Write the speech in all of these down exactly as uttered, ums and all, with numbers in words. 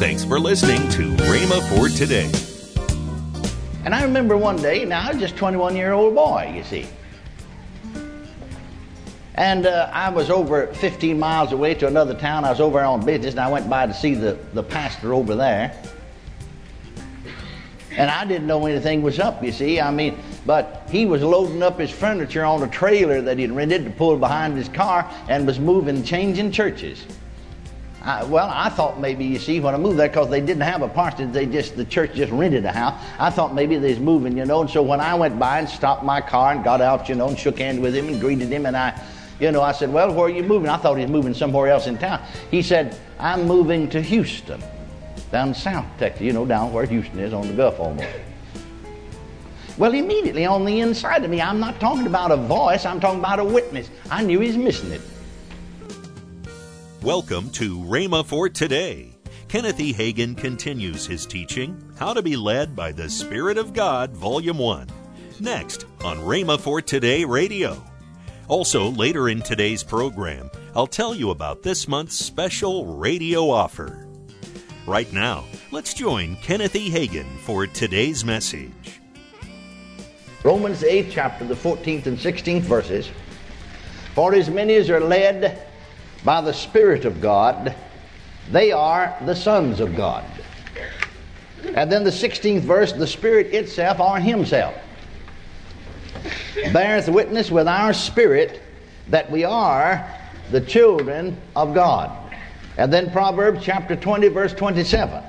Thanks for listening to Rhema for Today. And I remember one day, now I was just a twenty-one-year-old boy, you see. And uh, I was over fifteen miles away to another town. I was over on business, and I went by to see the, the pastor over there. And I didn't know anything was up, you see. I mean, but he was loading up his furniture on a trailer that he'd rented to pull behind his car and was moving, changing churches. I, well, I thought maybe, you see, when I moved there, because they didn't have a parsonage, they just, the church just rented a house. I thought maybe they was moving, you know, and so when I went by and stopped my car and got out, you know, and shook hands with him and greeted him, and I, you know, I said, well, where are you moving? I thought he was moving somewhere else in town. He said, I'm moving to Houston, down South Texas, you know, down where Houston is, on the Gulf almost. Well, immediately on the inside of me, I'm not talking about a voice, I'm talking about a witness. I knew he's missing it. Welcome to Rhema for Today. Kenneth E. Hagin continues his teaching, How to be Led by the Spirit of God, Volume one, next on Rhema for Today Radio. Also, later in today's program, I'll tell you about this month's special radio offer. Right now, let's join Kenneth E. Hagin for today's message. Romans the eighth chapter, the fourteenth and sixteenth verses. For as many as are led by the Spirit of God, they are the sons of God. And then the sixteenth verse, the Spirit itself, or Himself, beareth witness with our spirit that we are the children of God. And then Proverbs chapter twenty, verse twenty-seven.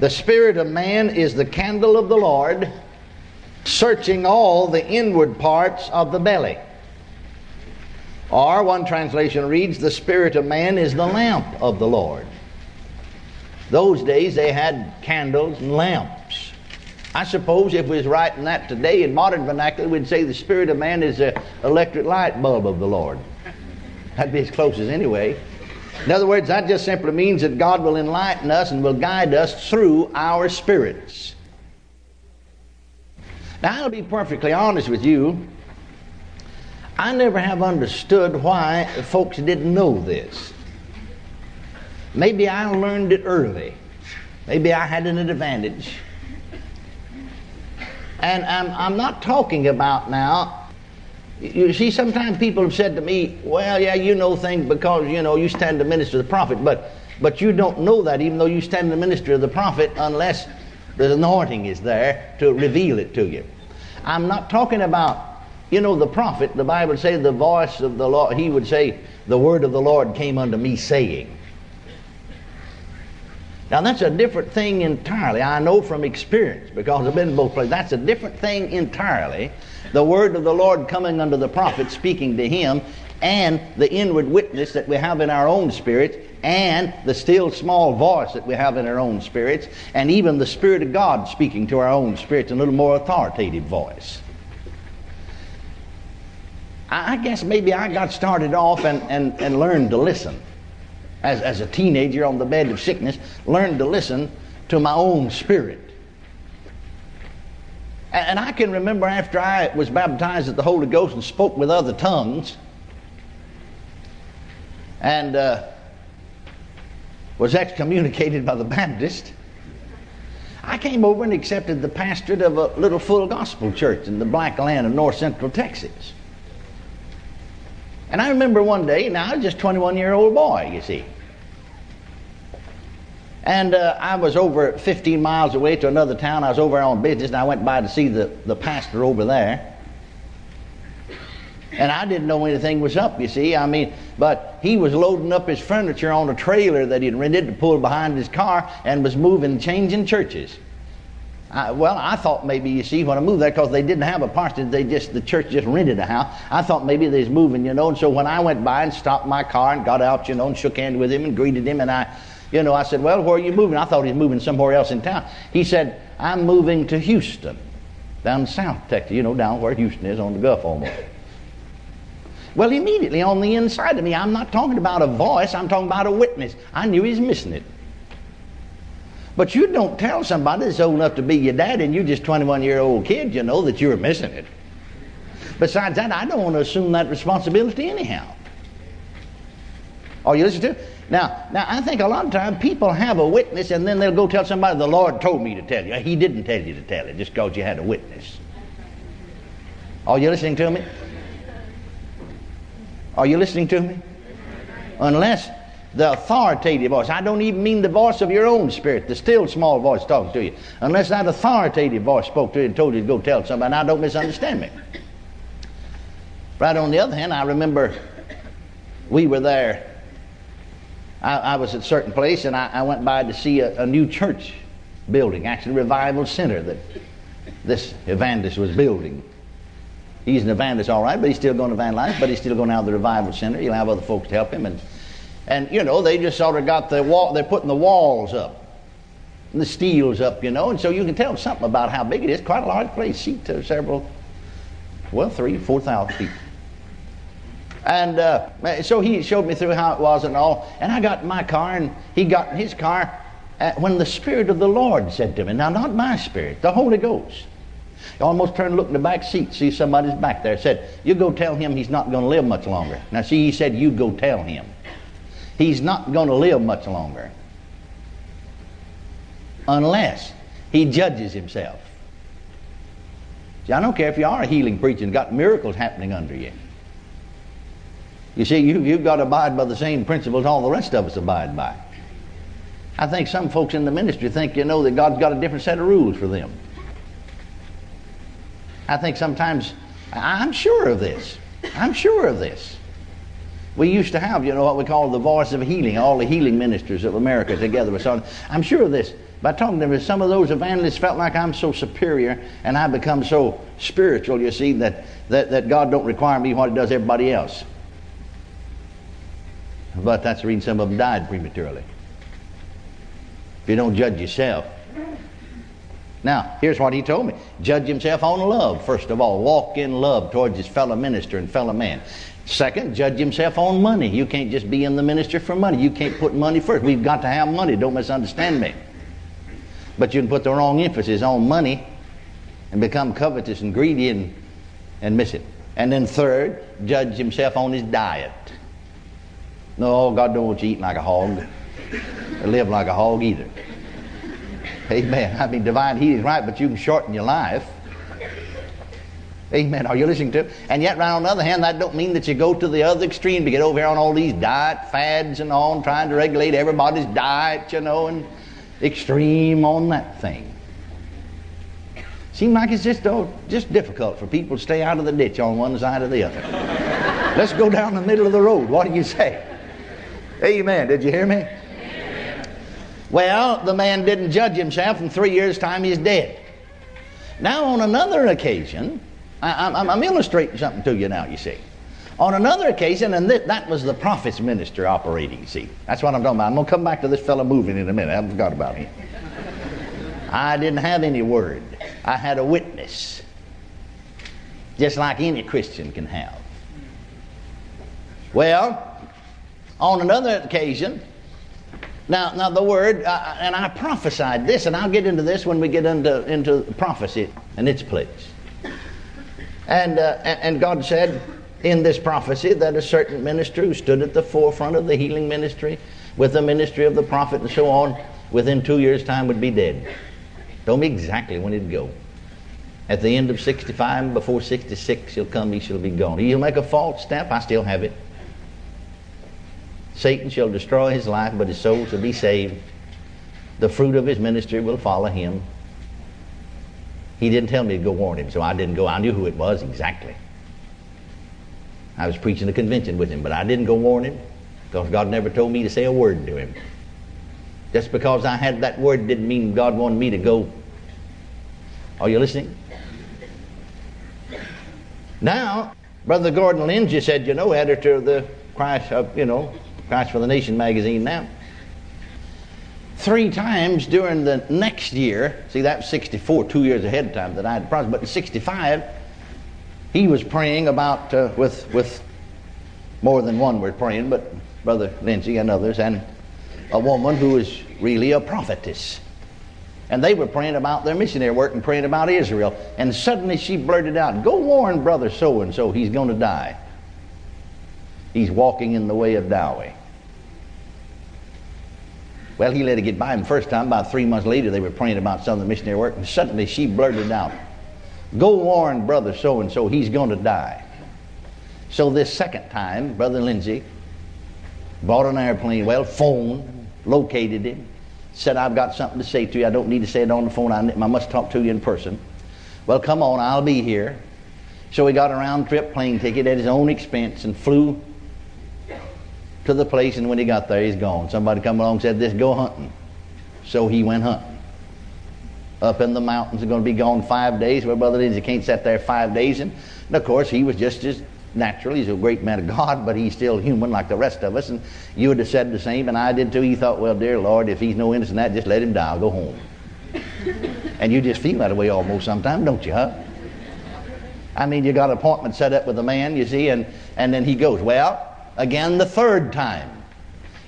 The spirit of man is the candle of the Lord, searching all the inward parts of the belly. Or one translation reads, the spirit of man is the lamp of the Lord. Those days they had candles and lamps. I suppose if we was writing that today in modern vernacular, we'd say the spirit of man is the electric light bulb of the Lord. That'd be as close as anyway. In other words, that just simply means that God will enlighten us and will guide us through our spirits. Now, I'll be perfectly honest with you. I never have understood why folks didn't know this. Maybe I learned it early. Maybe I had an advantage. And I'm, I'm not talking about now. You see, sometimes people have said to me, well, yeah, you know things because, you know, you stand to minister the prophet, but, but you don't know that even though you stand to minister of the prophet unless the anointing is there to reveal it to you. I'm not talking about, you know, the prophet, the Bible would say the voice of the Lord, he would say, the word of the Lord came unto me saying. Now that's a different thing entirely. I know from experience because I've been in both places. That's a different thing entirely. The word of the Lord coming unto the prophet speaking to him, and the inward witness that we have in our own spirits, and the still small voice that we have in our own spirits, and even the Spirit of God speaking to our own spirits in a little more authoritative voice. I guess maybe I got started off and, and, and learned to listen. As, as a teenager on the bed of sickness, learned to listen to my own spirit. And, and I can remember after I was baptized at the Holy Ghost and spoke with other tongues, and uh, was excommunicated by the Baptist, I came over and accepted the pastorate of a little full gospel church in the black land of north central Texas. And I remember one day, now I was just a twenty-one-year-old boy, you see. And uh, I was over fifteen miles away to another town. I was over on business, and I went by to see the, the pastor over there. And I didn't know anything was up, you see. I mean, but he was loading up his furniture on a trailer that he'd rented to pull behind his car and was moving, changing churches. I, well, I thought maybe, you see, when I moved there, because they didn't have a parsonage, they just, the church just rented a house. I thought maybe they was moving, you know, and so when I went by and stopped my car and got out, you know, and shook hands with him and greeted him, and I, you know, I said, well, where are you moving? I thought he was moving somewhere else in town. He said, I'm moving to Houston, down South Texas, you know, down where Houston is, on the Gulf almost. Well, immediately on the inside of me, I'm not talking about a voice, I'm talking about a witness. I knew he was missing it. But you don't tell somebody that's old enough to be your daddy and you're just a twenty-one-year-old kid, you know, that you're missing it. Besides that, I don't want to assume that responsibility anyhow. Oh, you listen to it? Now, now I think a lot of times people have a witness and then they'll go tell somebody, the Lord told me to tell you. He didn't tell you to tell it just because you had a witness. Are you listening to me? Are you listening to me? Unless the authoritative voice, I don't even mean the voice of your own spirit, the still small voice talking to you. Unless that authoritative voice spoke to you and told you to go tell somebody, now don't misunderstand me. Right on the other hand, I remember we were there. I, I was at a certain place and I, I went by to see a, a new church building, actually a revival center that this evangelist was building. He's an evangelist, all right, but he's still going to evangelize, but he's still going out to the revival center. He'll have other folks to help him. And, and you know, they just sort of got the wall, they're putting the walls up, and the steel's up, you know, and so you can tell something about how big it is. Quite a large place, seat to several, well, three, four thousand people. And uh, so he showed me through how it was and all, and I got in my car, and he got in his car when the Spirit of the Lord said to me, now not my spirit, the Holy Ghost. I almost turned and looked in the back seat, see somebody's back there. Said, you go tell him he's not going to live much longer. Now see, he said, you go tell him. He's not going to live much longer. Unless he judges himself. See, I don't care if you are a healing preacher and got miracles happening under you. You see, you, you've got to abide by the same principles all the rest of us abide by. I think some folks in the ministry think, you know, that God's got a different set of rules for them. I think sometimes, I'm sure of this. I'm sure of this. We used to have, you know, what we call the voice of healing, all the healing ministers of America together with so on. I'm sure of this. By talking to them, some of those evangelists felt like I'm so superior and I become so spiritual, you see, that, that, that God don't require me what he does everybody else. But that's the reason some of them died prematurely. If you don't judge yourself. Now, here's what he told me. Judge himself on love, first of all. Walk in love towards his fellow minister and fellow man. Second, judge himself on money. You can't just be in the ministry for money. You can't put money first. We've got to have money. Don't misunderstand me. But you can put the wrong emphasis on money and become covetous and greedy and, and miss it. And then third, judge himself on his diet. No, God don't want you eating like a hog or live like a hog either. Amen. I mean, divine healing is right, but you can shorten your life. Amen. Are you listening to it? And yet, right on the other hand, that don't mean that you go to the other extreme to get over here on all these diet fads and on, trying to regulate everybody's diet, you know, and extreme on that thing. Seems like it's just, oh, just difficult for people to stay out of the ditch on one side or the other. Let's go down the middle of the road. What do you say? Amen. Did you hear me? Well, the man didn't judge himself. In three years' time, he's dead. Now, on another occasion, I, I'm, I'm illustrating something to you now, you see. On another occasion, and th- that was the prophet's minister operating, you see. That's what I'm talking about. I'm going to come back to this fellow moving in a minute. I forgot about him. I didn't have any word. I had a witness, just like any Christian can have. Well, on another occasion... Now, now the word, uh, and I prophesied this, and I'll get into this when we get into into prophecy in its place. And, uh, and and God said in this prophecy that a certain minister who stood at the forefront of the healing ministry, with the ministry of the prophet and so on, within two years' time would be dead. Told me exactly when he'd go. At the end of sixty-five, before sixty-six, he'll come, he shall be gone. He'll make a false step, I still have it. Satan shall destroy his life, but his soul shall be saved. The fruit of his ministry will follow him. He didn't tell me to go warn him, so I didn't go. I knew who it was exactly. I was preaching a convention with him, but I didn't go warn him because God never told me to say a word to him. Just because I had that word didn't mean God wanted me to go. Are you listening? Now, Brother Gordon Lindsay said, you know, editor of the Christ, uh, you know, Christ for the Nation magazine now. Three times during the next year, see that was sixty-four, two years ahead of time that I had the prophecy, but in sixty-five, he was praying about, uh, with with more than one were praying, but Brother Lindsay and others, and a woman who was really a prophetess. And they were praying about their missionary work and praying about Israel. And suddenly she blurted out, go warn Brother so-and-so, he's going to die. He's walking in the way of Dowey. Well, he let it get by him the first time. About three months later, they were praying about some of the missionary work, and suddenly she blurted out, "Go warn brother so-and-so, he's going to die." So this second time, Brother Lindsay bought an airplane, well, phone, located him, said, "I've got something to say to you. I don't need to say it on the phone. I must talk to you in person. Well, come on, I'll be here." So he got a round-trip plane ticket at his own expense and flew to the place, and when he got there, he's gone. Somebody come along and said, "This, go hunting." So he went hunting. Up in the mountains, are going to be gone five days. Well, Brother Lindsay can't sit there five days. And, and of course, he was just as natural. He's a great man of God, but he's still human like the rest of us. And you would have said the same, and I did too. He thought, well, dear Lord, if he's no innocent in that, just let him die. I'll go home. And you just feel that way almost sometimes, don't you, huh? I mean, you got an appointment set up with a man, you see, and, and then he goes. Well, again, the third time,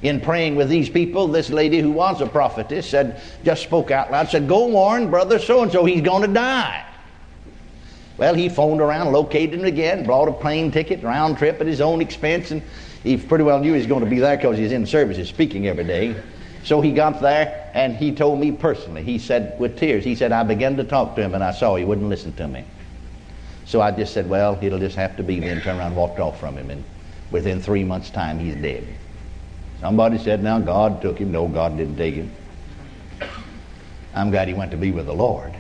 in praying with these people, this lady who was a prophetess said, just spoke out loud, said, "Go warn brother so-and-so, he's going to die." Well, he phoned around, located him again, bought a plane ticket, round trip at his own expense, and he pretty well knew he was going to be there because he's in services speaking every day. So he got there, and he told me personally, he said with tears, he said, "I began to talk to him, and I saw he wouldn't listen to me. So I just said, well, it'll just have to be then," turned around and walked off from him, and within three months' time, he's dead. Somebody said, now, God took him. No, God didn't take him. I'm glad he went to be with the Lord.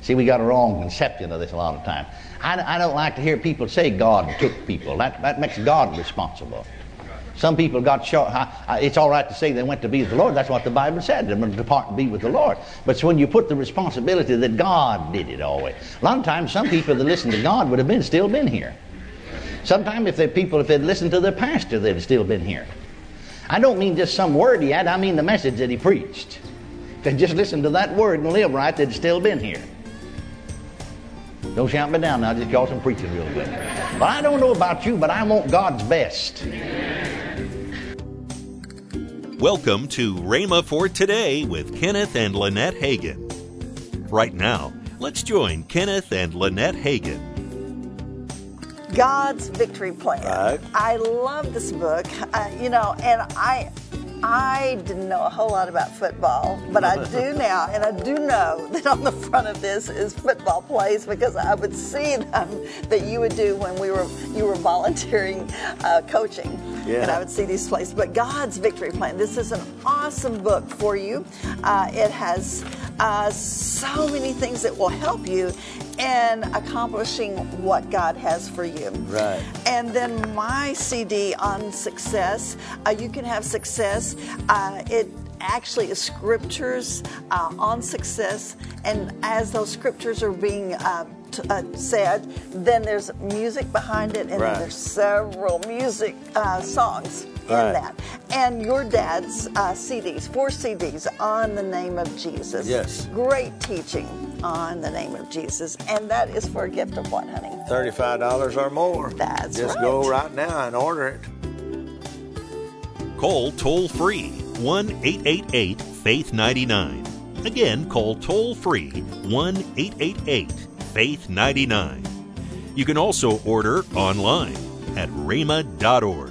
See, we got a wrong conception of this a lot of time. I, I don't like to hear people say God took people. That, that makes God responsible. Some people got short. I, I, it's all right to say they went to be with the Lord. That's what the Bible said. They're going to depart and be with the Lord. But it's when you put the responsibility that God did it always. A lot of times, some people that listened to God would have been still been here. Sometimes if they're people, if they'd listened to their pastor, they'd have still been here. I don't mean just some word he had. I mean the message that he preached. If they'd just listened to that word and lived right, they'd still been here. Don't shout me down now. Just call some preaching real quick. But I don't know about you, but I want God's best. Welcome to Rhema for Today with Kenneth and Lynette Hagin. Right now, let's join Kenneth and Lynette Hagin. God's Victory Plan. Right. I love this book, uh, you know, and I I didn't know a whole lot about football, but I do now, and I do know that on the front of this is football plays, because I would see them that you would do when we were you were volunteering uh, coaching. Yeah. And I would see these plays. But God's Victory Plan, this is an awesome book for you. Uh, it has uh, so many things that will help you in accomplishing what God has for you. Right. And then my C D on success, uh, you can have success. Uh, it actually is scriptures uh, on success, and as those scriptures are being uh, t- uh, said, then there's music behind it, and right. Then there's several music uh, songs right. in that. And your dad's uh, C Ds, four C Ds on the name of Jesus. Yes. Great teaching on the name of Jesus, and that is for a gift of what, honey? thirty-five dollars or more. That's Just right. Just go right now and order it. Call toll-free one eight eight eight, F A I T H, nine nine. Again, call toll-free one eight eight eight, F A I T H, nine nine. You can also order online at rhema dot org.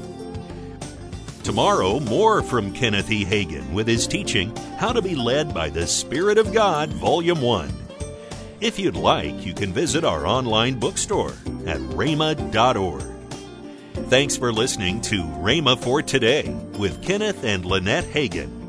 Tomorrow, more from Kenneth E. Hagin with his teaching, How to Be Led by the Spirit of God, Volume one. If you'd like, you can visit our online bookstore at rhema dot org. Thanks for listening to Rhema for Today with Kenneth and Lynette Hagin.